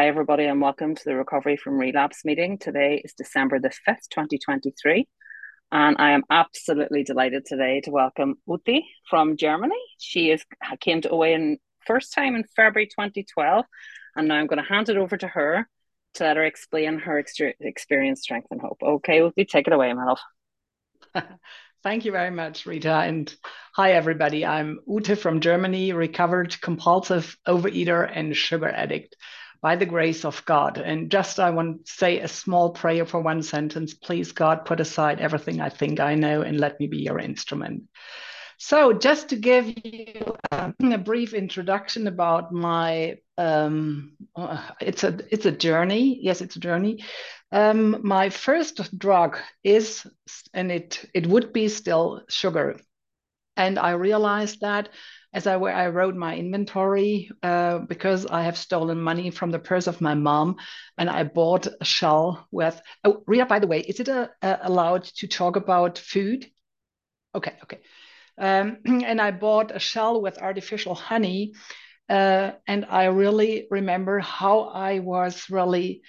Hi everybody and welcome to the Recovery from Relapse meeting. Today is December the 5th, 2023, and I am absolutely delighted today to welcome Ute from Germany. She came to OA in first time in February 2012, and now I'm going to hand it over to her to let her explain her experience, strength and hope. Okay, Ute, take it away, my love. Thank you very much, Rita, and hi everybody. I'm Ute from Germany, recovered compulsive overeater and sugar addict by the grace of God. And just I want to say a small prayer for one sentence. Please, God, put aside everything I think I know and let me be your instrument. So just to give you a brief introduction about my, it's a journey. Yes, it's a journey. My first drug is, and it would be still, sugar. And I realized that as I wrote my inventory, because I have stolen money from the purse of my mom, and I bought a shell with, oh, Rita, by the way, is it allowed to talk about food? Okay. And I bought a shell with artificial honey, and I really remember how I was really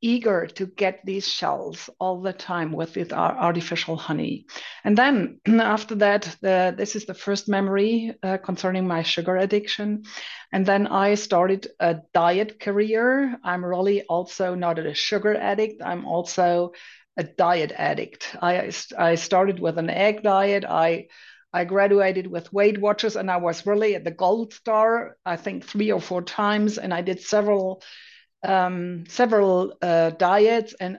eager to get these shells all the time with artificial honey. And then after that, this is the first memory concerning my sugar addiction. And then I started a diet career. I'm really also not a sugar addict. I'm also a diet addict. I started with an egg diet. I graduated with Weight Watchers, and I was really at the gold star, I think 3 or 4 times. And I did several diets. And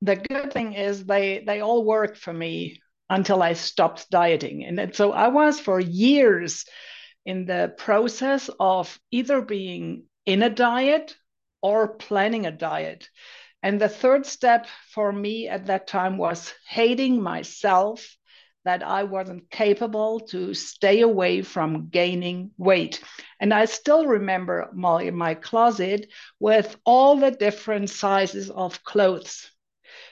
the good thing is they all worked for me until I stopped dieting. And so I was for years in the process of either being in a diet or planning a diet. And the third step for me at that time was hating myself that I wasn't capable to stay away from gaining weight. And I still remember my closet with all the different sizes of clothes,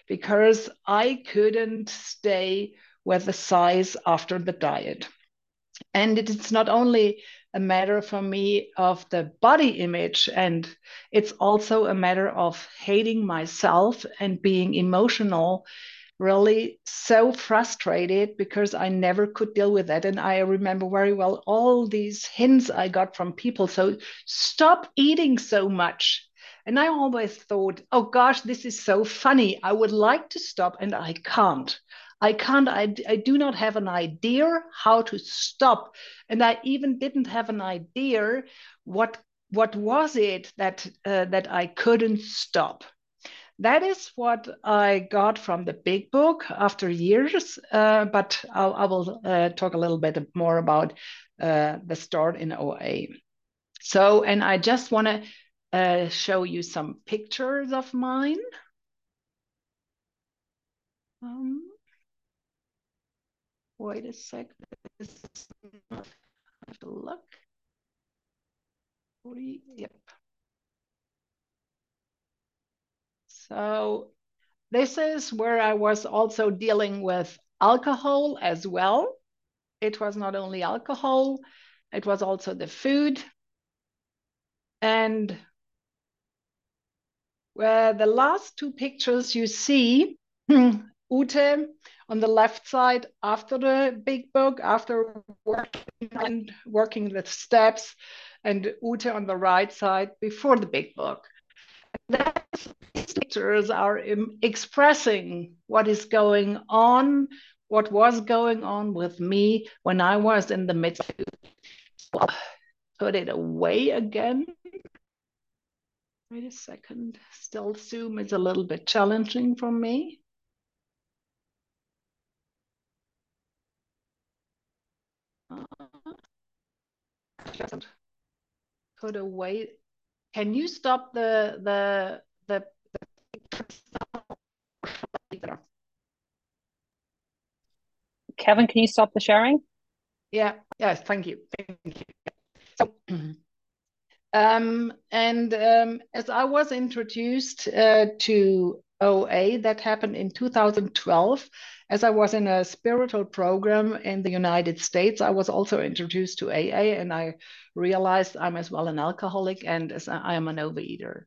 because I couldn't stay with the size after the diet. And it's not only a matter for me of the body image, and it's also a matter of hating myself and being emotional, really so frustrated because I never could deal with that. And I remember very well all these hints I got from people. So stop eating so much. And I always thought, oh gosh, this is so funny. I would like to stop and I can't. I do not have an idea how to stop. And I even didn't have an idea what was it that I couldn't stop. That is what I got from the big book after years, but I will talk a little bit more about the start in OA. So, and I just want to show you some pictures of mine. Wait a sec, I have to look. Yep. So this is where I was also dealing with alcohol as well. It was not only alcohol, it was also the food. And where the last 2 pictures you see, Ute on the left side after the big book, after working the steps, and Ute on the right side before the big book. These pictures are expressing what is going on, what was going on with me when I was in the midst. Well, put it away again. Wait a second. Still, Zoom is a little bit challenging for me. Put away. Can you stop the Kevin, can you stop the sharing? Yeah, thank you. So, and as I was introduced to OA that happened in 2012. As I was in a spiritual program in the United States, I was also introduced to AA, and I realized I'm as well an alcoholic and as I am an overeater.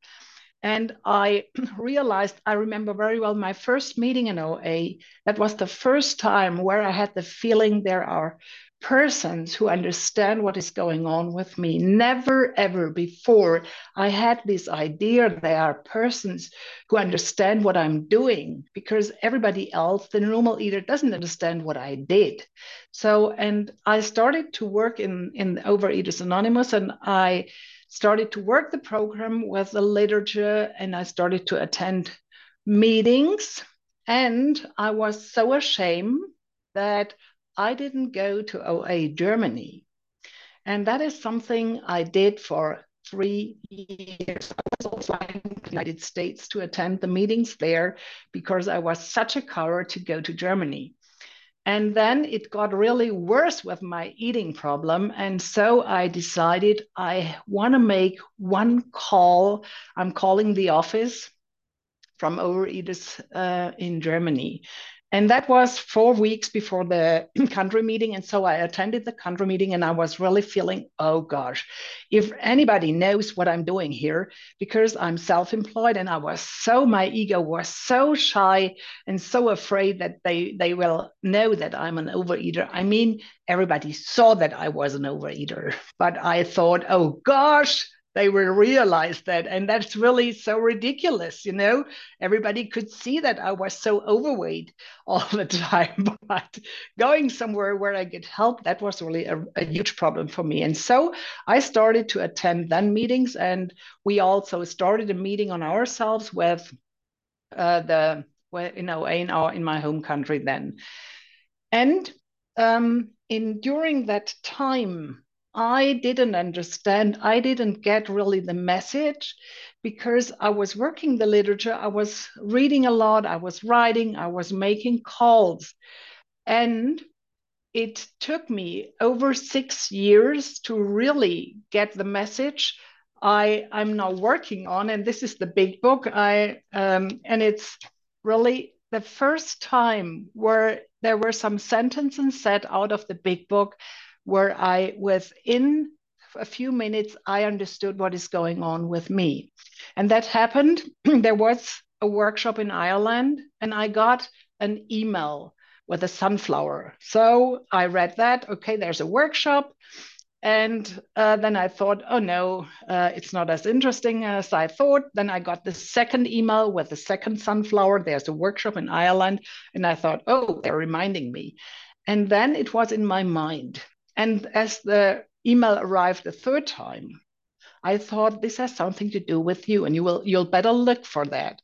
And I realized, I remember very well my first meeting in OA. That was the first time where I had the feeling there are persons who understand what is going on with me. Never, ever before I had this idea there are persons who understand what I'm doing, because everybody else, the normal eater, doesn't understand what I did. So, and I started to work in Overeaters Anonymous, and I started to work the program with the literature, and I started to attend meetings. And I was so ashamed that I didn't go to OA Germany. And that is something I did for 3 years. I was also flying to the United States to attend the meetings there, because I was such a coward to go to Germany. And then it got really worse with my eating problem. And so I decided I want to make one call. I'm calling the office from Overeaters in Germany. And that was 4 weeks before the country meeting. And so I attended the country meeting, and I was really feeling, oh gosh, if anybody knows what I'm doing here, because I'm self-employed, and I was so, my ego was so shy and so afraid that they will know that I'm an overeater. I mean, everybody saw that I was an overeater, but I thought, oh gosh, they will realize that. And that's really so ridiculous, you know. Everybody could see that I was so overweight all the time. But going somewhere where I could help, that was really a huge problem for me. And so I started to attend then meetings. And we also started a meeting on ourselves with in my home country then. And during that time, I didn't understand, I didn't get really the message, because I was working the literature, I was reading a lot, I was writing, I was making calls. And it took me over 6 years to really get the message I'm now working on. And this is the big book. And it's really the first time where there were some sentences set out of the big book where I, within a few minutes, I understood what is going on with me. And that happened. There was a workshop in Ireland, and I got an email with a sunflower. So I read that, okay, there's a workshop. And then I thought, oh no, it's not as interesting as I thought. Then I got the second email with the second sunflower. There's a workshop in Ireland. And I thought, oh, they're reminding me. And then it was in my mind. And as the email arrived the third time, I thought, this has something to do with you, and you'll better look for that.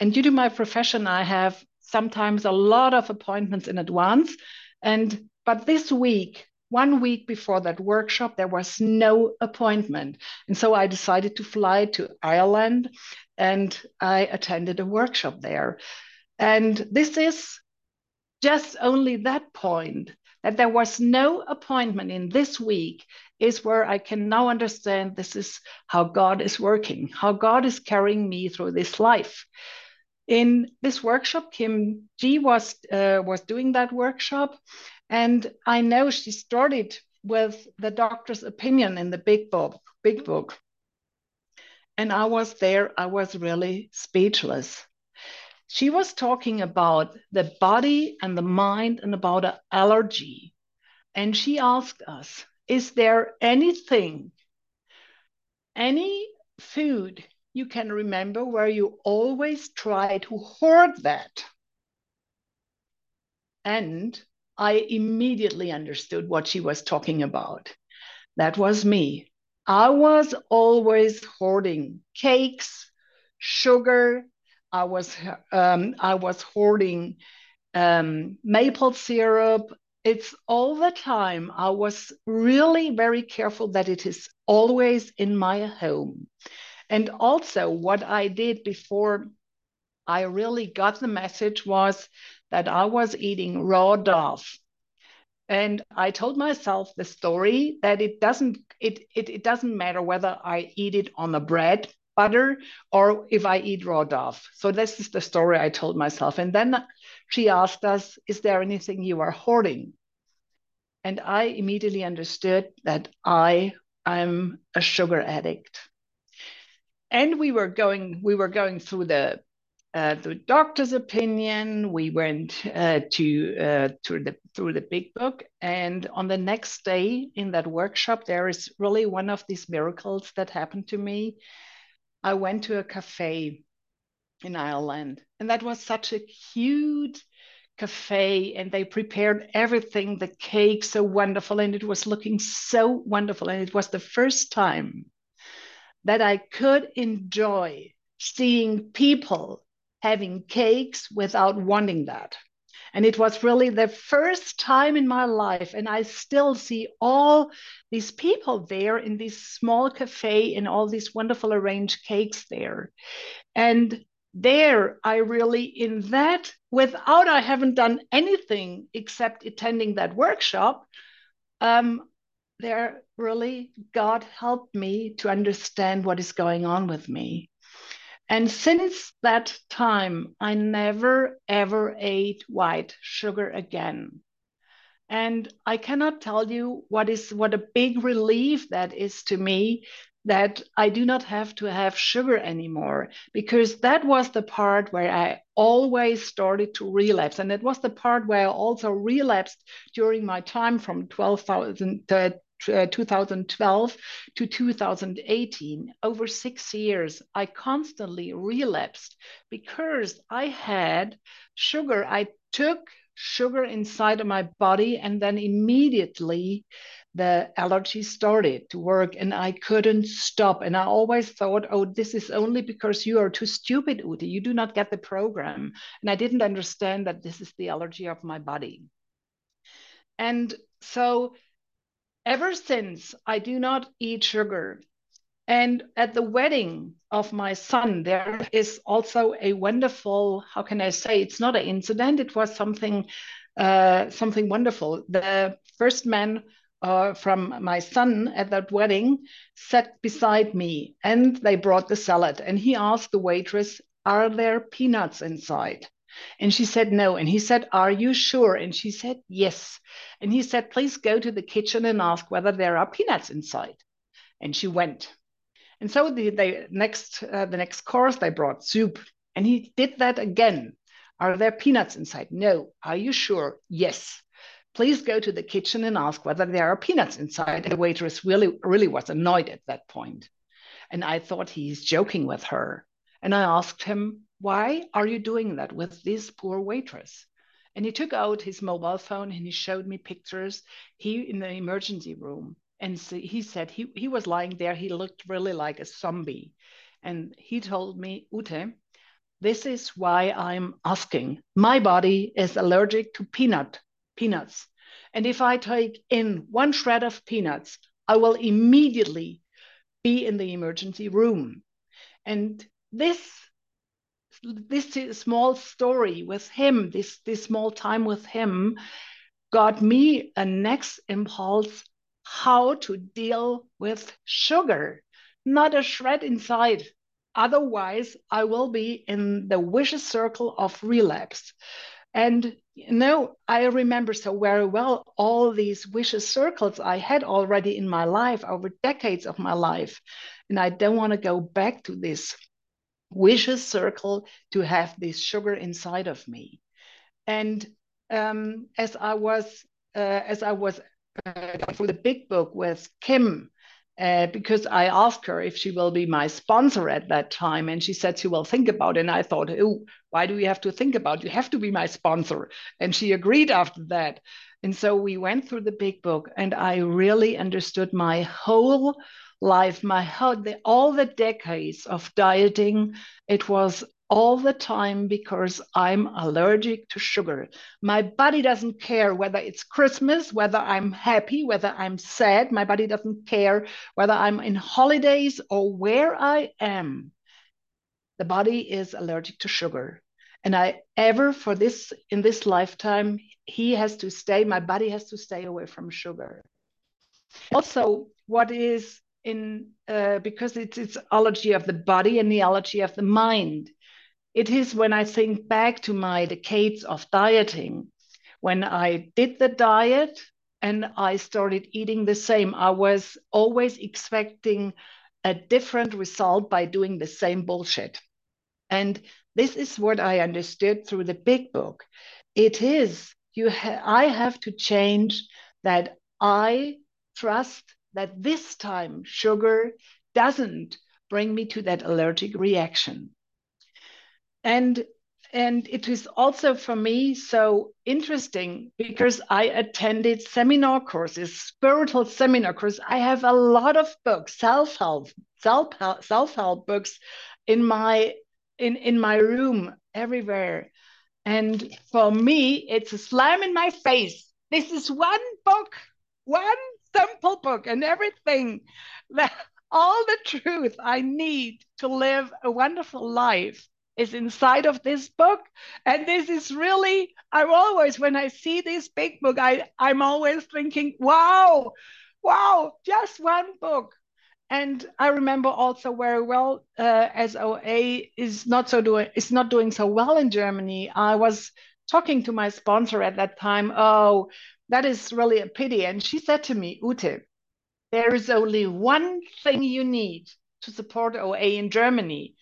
And due to my profession, I have sometimes a lot of appointments in advance. But this week, 1 week before that workshop, there was no appointment. And so I decided to fly to Ireland, and I attended a workshop there. And this is just only that point, that there was no appointment in this week, is where I can now understand this is how God is working, how God is carrying me through this life. In this workshop, Kim G. was doing that workshop, and I know she started with the doctor's opinion in the big book. And I was there, I was really speechless. She was talking about the body and the mind and about an allergy. And she asked us, is there anything, any food you can remember where you always try to hoard that? And I immediately understood what she was talking about. That was me. I was always hoarding cakes, sugar. I was hoarding maple syrup. It's all the time. I was really very careful that it is always in my home. And also what I did before I really got the message was that I was eating raw dove. And I told myself the story that it doesn't matter whether I eat it on the bread butter or if I eat raw dove. So this is the story I told myself. And then she asked us, is there anything you are hoarding? And I immediately understood that I'm a sugar addict. And we were going through the doctor's opinion. We went through the big book. And on the next day in that workshop, there is really one of these miracles that happened to me. I went to a cafe in Ireland, and that was such a huge cafe, and they prepared everything, the cake so wonderful, and it was looking so wonderful. And it was the first time that I could enjoy seeing people having cakes without wanting that. And it was really the first time in my life. And I still see all these people there in this small cafe and all these wonderful arranged cakes there. And there, I really, in that, without I haven't done anything except attending that workshop, there really God helped me to understand what is going on with me. And since that time, I never, ever ate white sugar again. And I cannot tell you what a big relief that is to me, that I do not have to have sugar anymore, because that was the part where I always started to relapse. And it was the part where I also relapsed during my time from 2012 to 2018, over 6 years, I constantly relapsed because I had sugar. I took sugar inside of my body, and then immediately the allergy started to work, and I couldn't stop. And I always thought, oh, this is only because you are too stupid, Ute. You do not get the program. And I didn't understand that this is the allergy of my body. And so ever since, I do not eat sugar. And at the wedding of my son, there is also a wonderful, how can I say, it's not an incident, it was something wonderful. The first man from my son at that wedding sat beside me, and they brought the salad. And he asked the waitress, are there peanuts inside? And she said, no. And he said, are you sure? And she said, yes. And he said, please go to the kitchen and ask whether there are peanuts inside. And she went. And so the next course, they brought soup. And he did that again. Are there peanuts inside? No. Are you sure? Yes. Please go to the kitchen and ask whether there are peanuts inside. And the waitress really, really was annoyed at that point. And I thought he's joking with her. And I asked him, why are you doing that with this poor waitress? And he took out his mobile phone and he showed me pictures. He in the emergency room. And so he said he was lying there. He looked really like a zombie. And he told me, Ute, this is why I'm asking. My body is allergic to peanuts. And if I take in one shred of peanuts, I will immediately be in the emergency room. And this small story with him, this small time with him, got me a next impulse how to deal with sugar. Not a shred inside. Otherwise, I will be in the vicious circle of relapse. And, you know, I remember so very well all these vicious circles I had already in my life, over decades of my life. And I don't want to go back to this vicious circle to have this sugar inside of me. And as I was going through the big book with Kim, because I asked her if she will be my sponsor at that time, and she said she will think about it. And I thought, oh, why do we have to think about it? You have to be my sponsor. And she agreed after that. And so we went through the big book, and I really understood my whole life, all the decades of dieting. It was all the time because I'm allergic to sugar. My body doesn't care whether it's Christmas, whether I'm happy, whether I'm sad. My body doesn't care whether I'm in holidays or where I am. The body is allergic to sugar. And in this lifetime, my body has to stay away from sugar. Also, what is in because it's allergy of the body and the allergy of the mind. It is when I think back to my decades of dieting, when I did the diet and I started eating the same. I was always expecting a different result by doing the same bullshit. And this is what I understood through the big book. It is, I have to change that. I trust that this time sugar doesn't bring me to that allergic reaction. And it was also for me so interesting because I attended seminar courses, spiritual seminar courses. I have a lot of books, self-help books in my in my room everywhere. And for me, it's a slam in my face. This is one book, one simple book, and everything, all the truth I need to live a wonderful life is inside of this book. And this is really, I'm always, when I see this big book, I'm always thinking, wow, just one book. And I remember also very well, as OA is not doing so well in Germany, I was talking to my sponsor at that time. Oh, that is really a pity. And she said to me, Ute, there is only one thing you need to support OA in Germany.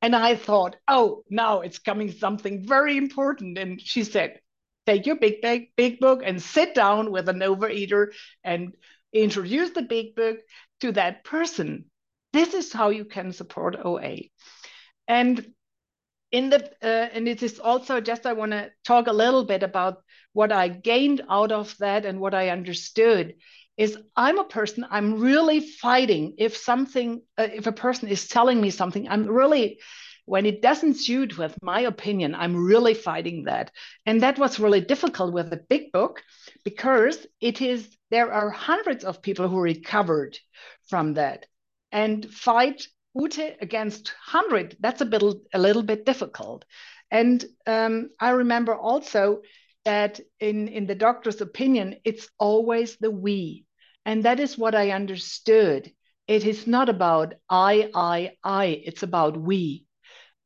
And I thought, oh, now it's coming something very important. And she said, take your big book and sit down with an overeater and introduce the big book to that person. This is how you can support OA. And in the and it is also just, I want to talk a little bit about what I gained out of that and what I understood is I'm a person, I'm really fighting. If something, if a person is telling me something, I'm really, when it doesn't suit with my opinion, I'm really fighting that. And that was really difficult with the big book because it is, there are hundreds of people who recovered from that and fight Ute against 100. That's a little bit difficult. And I remember also that in the doctor's opinion, it's always the we. And that is what I understood. It is not about I, it's about we.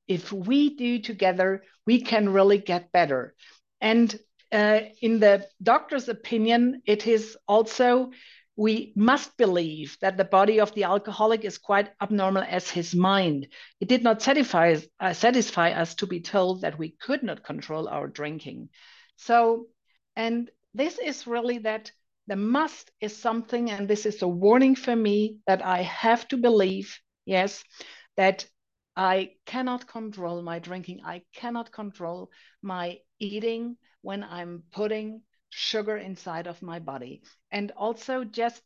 If we do together, we can really get better. And in the doctor's opinion, it is also, we must believe that the body of the alcoholic is quite abnormal as his mind. It did not satisfy us to be told that we could not control our drinking. So, and this is really that the must is something, and this is a warning for me that I have to believe, yes, that I cannot control my drinking. I cannot control my eating when I'm putting sugar inside of my body. And also just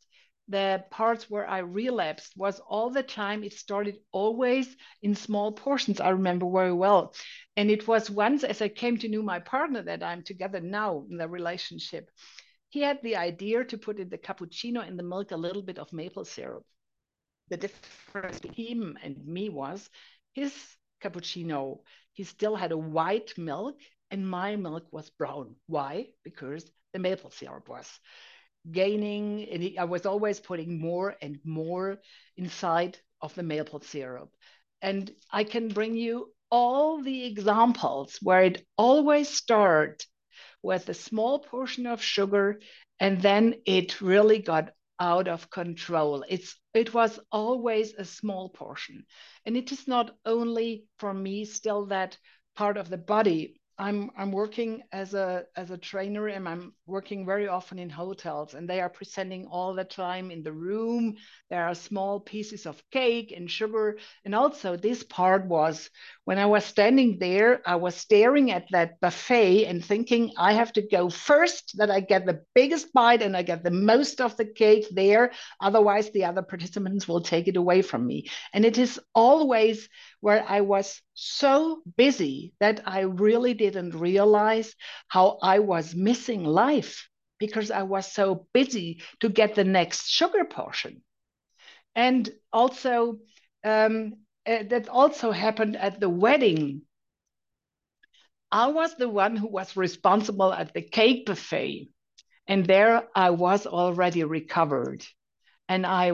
the parts where I relapsed was all the time. It started always in small portions. I remember very well. And it was once as I came to know my partner that I'm together now in the relationship, he had the idea to put in the cappuccino in the milk a little bit of maple syrup. The difference between him and me was his cappuccino, he still had a white milk and my milk was brown. Why? Because the maple syrup was gaining, and I was always putting more and more inside of the maple syrup. And I can bring you all the examples where it always started with a small portion of sugar, and then it really got out of control. It was always a small portion. And it is not only for me still that part of the body. I'm working as a trainer, and I'm working very often in hotels, and they are presenting all the time in the room. There are small pieces of cake and sugar. And also this part was when I was standing there, I was staring at that buffet and thinking I have to go first, that I get the biggest bite and I get the most of the cake there. Otherwise the other participants will take it away from me. And it is always where I was so busy that I really didn't realize how I was missing life because I was so busy to get the next sugar portion. And also, that also happened at the wedding. I was the one who was responsible at the cake buffet, and there I was already recovered. And I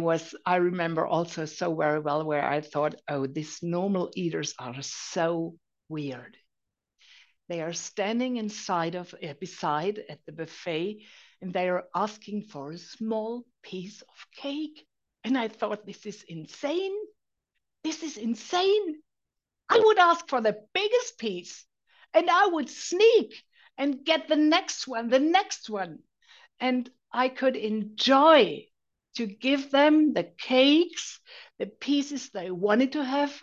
remember also so very well where I thought, oh, these normal eaters are so weird. They are standing beside at the buffet, and they are asking for a small piece of cake. And I thought, this is insane. This is insane. I would ask for the biggest piece, and I would sneak and get the next one. And I could enjoy to give them the cakes, the pieces they wanted to have.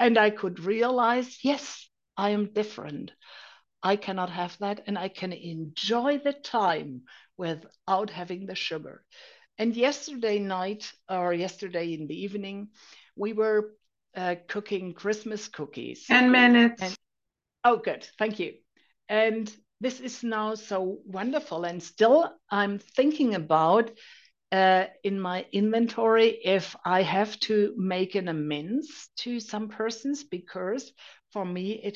And I could realize, yes, I am different. I cannot have that. And I can enjoy the time without having the sugar. And yesterday night, or yesterday in the evening, we were cooking Christmas cookies. 10 minutes. Oh, good. Thank you. And this is now so wonderful. And still I'm thinking about in my inventory, if I have to make an amends to some persons, because for me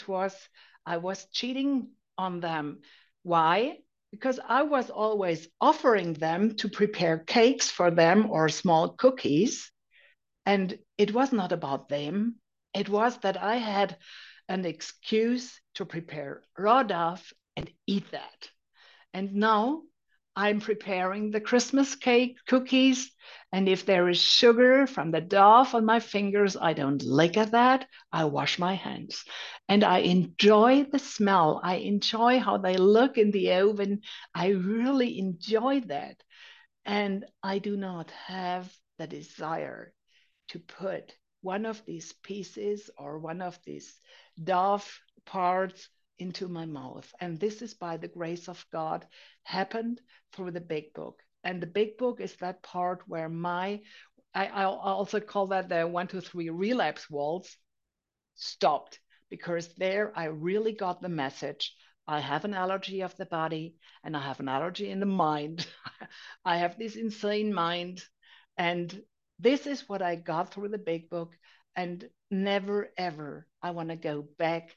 I was cheating on them. Why? Because I was always offering them to prepare cakes for them or small cookies. And it was not about them. It was that I had an excuse to prepare raw dough and eat that. And now I'm preparing the Christmas cake cookies, and if there is sugar from the dough on my fingers, I don't lick at that. I wash my hands, and I enjoy the smell. I enjoy how they look in the oven. I really enjoy that, and I do not have the desire to put one of these pieces or one of these dough parts into my mouth. And this is, by the grace of God, happened through the big book. And the big book is that part where I also call that the 1, 2, 3 relapse walls stopped, because there I really got the message. I have an allergy of the body, and I have an allergy in the mind. I have this insane mind. And this is what I got through the big book. And never, ever, I want to go back.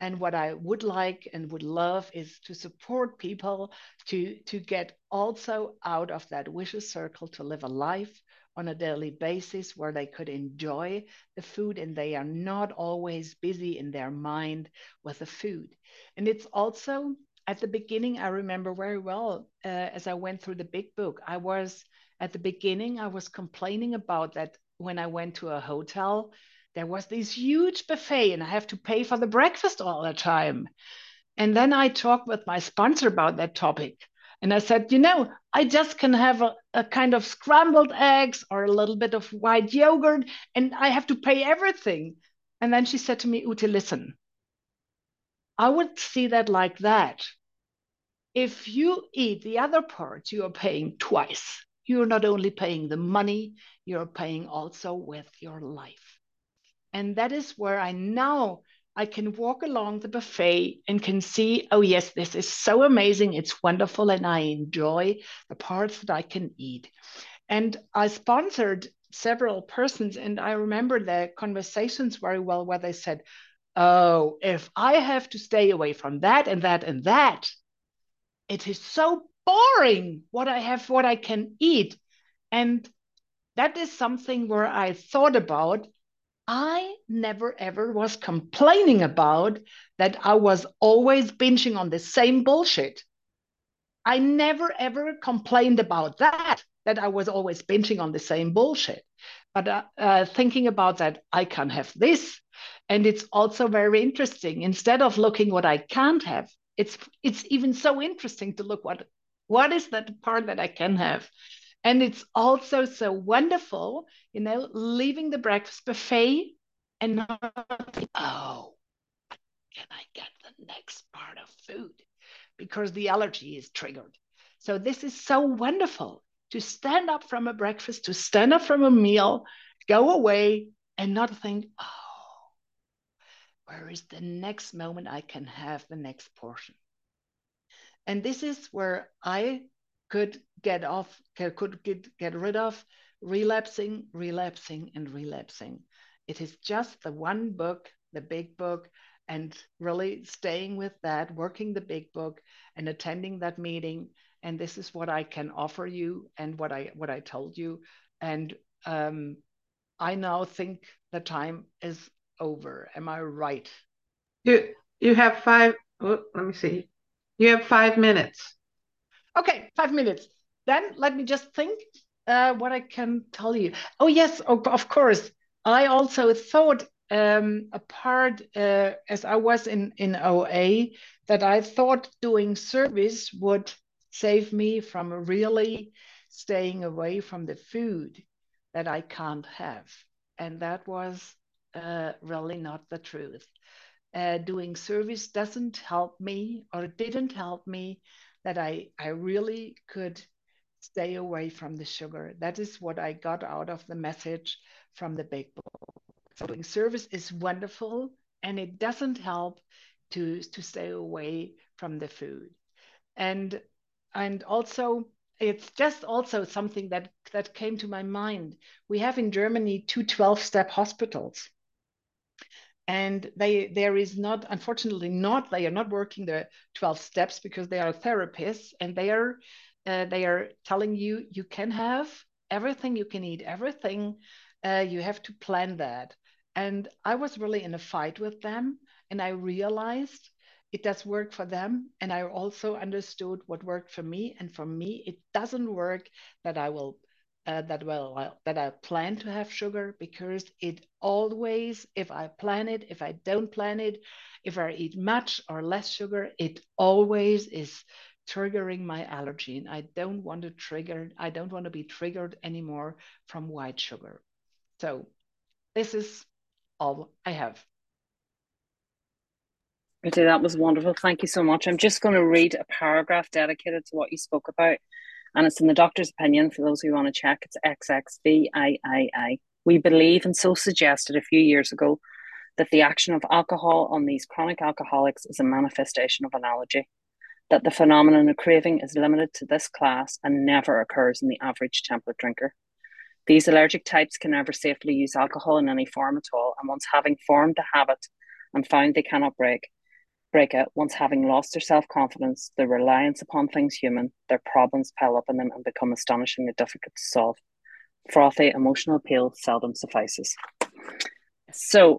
And what I would like and would love is to support people to get also out of that vicious circle, to live a life on a daily basis where they could enjoy the food and they are not always busy in their mind with the food. And it's also at the beginning, I remember very well as I went through the big book, I was complaining about that when I went to a hotel. There was this huge buffet and I have to pay for the breakfast all the time. And then I talked with my sponsor about that topic. And I said, I just can have a kind of scrambled eggs or a little bit of white yogurt, and I have to pay everything. And then she said to me, Ute, listen, I would see that like that. If you eat the other parts, you are paying twice. You're not only paying the money, you're paying also with your life. And that is where I can walk along the buffet and can see, oh yes, this is so amazing, it's wonderful, and I enjoy the parts that I can eat. And I sponsored several persons, and I remember the conversations very well where they said, oh, if I have to stay away from that and that and that, it is so boring what I can eat. And that is something where I thought about, I never ever was complaining about that I was always binging on the same bullshit. I never ever complained about that I was always binging on the same bullshit. But thinking about that, I can have this. And it's also very interesting. Instead of looking what I can't have, it's even so interesting to look what is that part that I can have. And it's also so wonderful, leaving the breakfast buffet and not think, oh, can I get the next part of food? Because the allergy is triggered. So this is so wonderful to stand up from a breakfast, to stand up from a meal, go away and not think, oh, where is the next moment I can have the next portion? And this is where I could get rid of relapsing. It is just the one book, the big book, and really staying with that, working the big book and attending that meeting. And this is what I can offer you and what I told you. And I now think the time is over. Am I right? You have five. Oh, let me see. You have 5 minutes. Okay, 5 minutes. Then let me just think what I can tell you. Oh, yes, of course. I also thought as I was in OA, that I thought doing service would save me from really staying away from the food that I can't have. And that was really not the truth. Doing service doesn't help me, or didn't help me, that I really could stay away from the sugar. That is what I got out of the message from the big book. So doing service is wonderful, and it doesn't help to stay away from the food. And also, it's just also something that came to my mind. We have in Germany two 12-step hospitals. And they are not working the 12 steps, because they are therapists, and they are telling you, you can have everything, you can eat everything, you have to plan that. And I was really in a fight with them, and I realized it does work for them. And I also understood what worked for me. And for me, it doesn't work that I plan to have sugar, because it always, if I plan it, if I don't plan it, if I eat much or less sugar, it always is triggering my allergy. And I don't want to be triggered anymore from white sugar. So this is all I have. Rita, that was wonderful. Thank you so much. I'm just going to read a paragraph dedicated to what you spoke about. And it's in the doctor's opinion, for those who want to check, it's XXVIII. We believe, and so suggested a few years ago, that the action of alcohol on these chronic alcoholics is a manifestation of an allergy, that the phenomenon of craving is limited to this class and never occurs in the average temperate drinker. These allergic types can never safely use alcohol in any form at all, and once having formed the habit and found they cannot break it, once having lost their self-confidence, their reliance upon things human, their problems pile up on them and become astonishingly difficult to solve. Frothy emotional appeal seldom suffices. So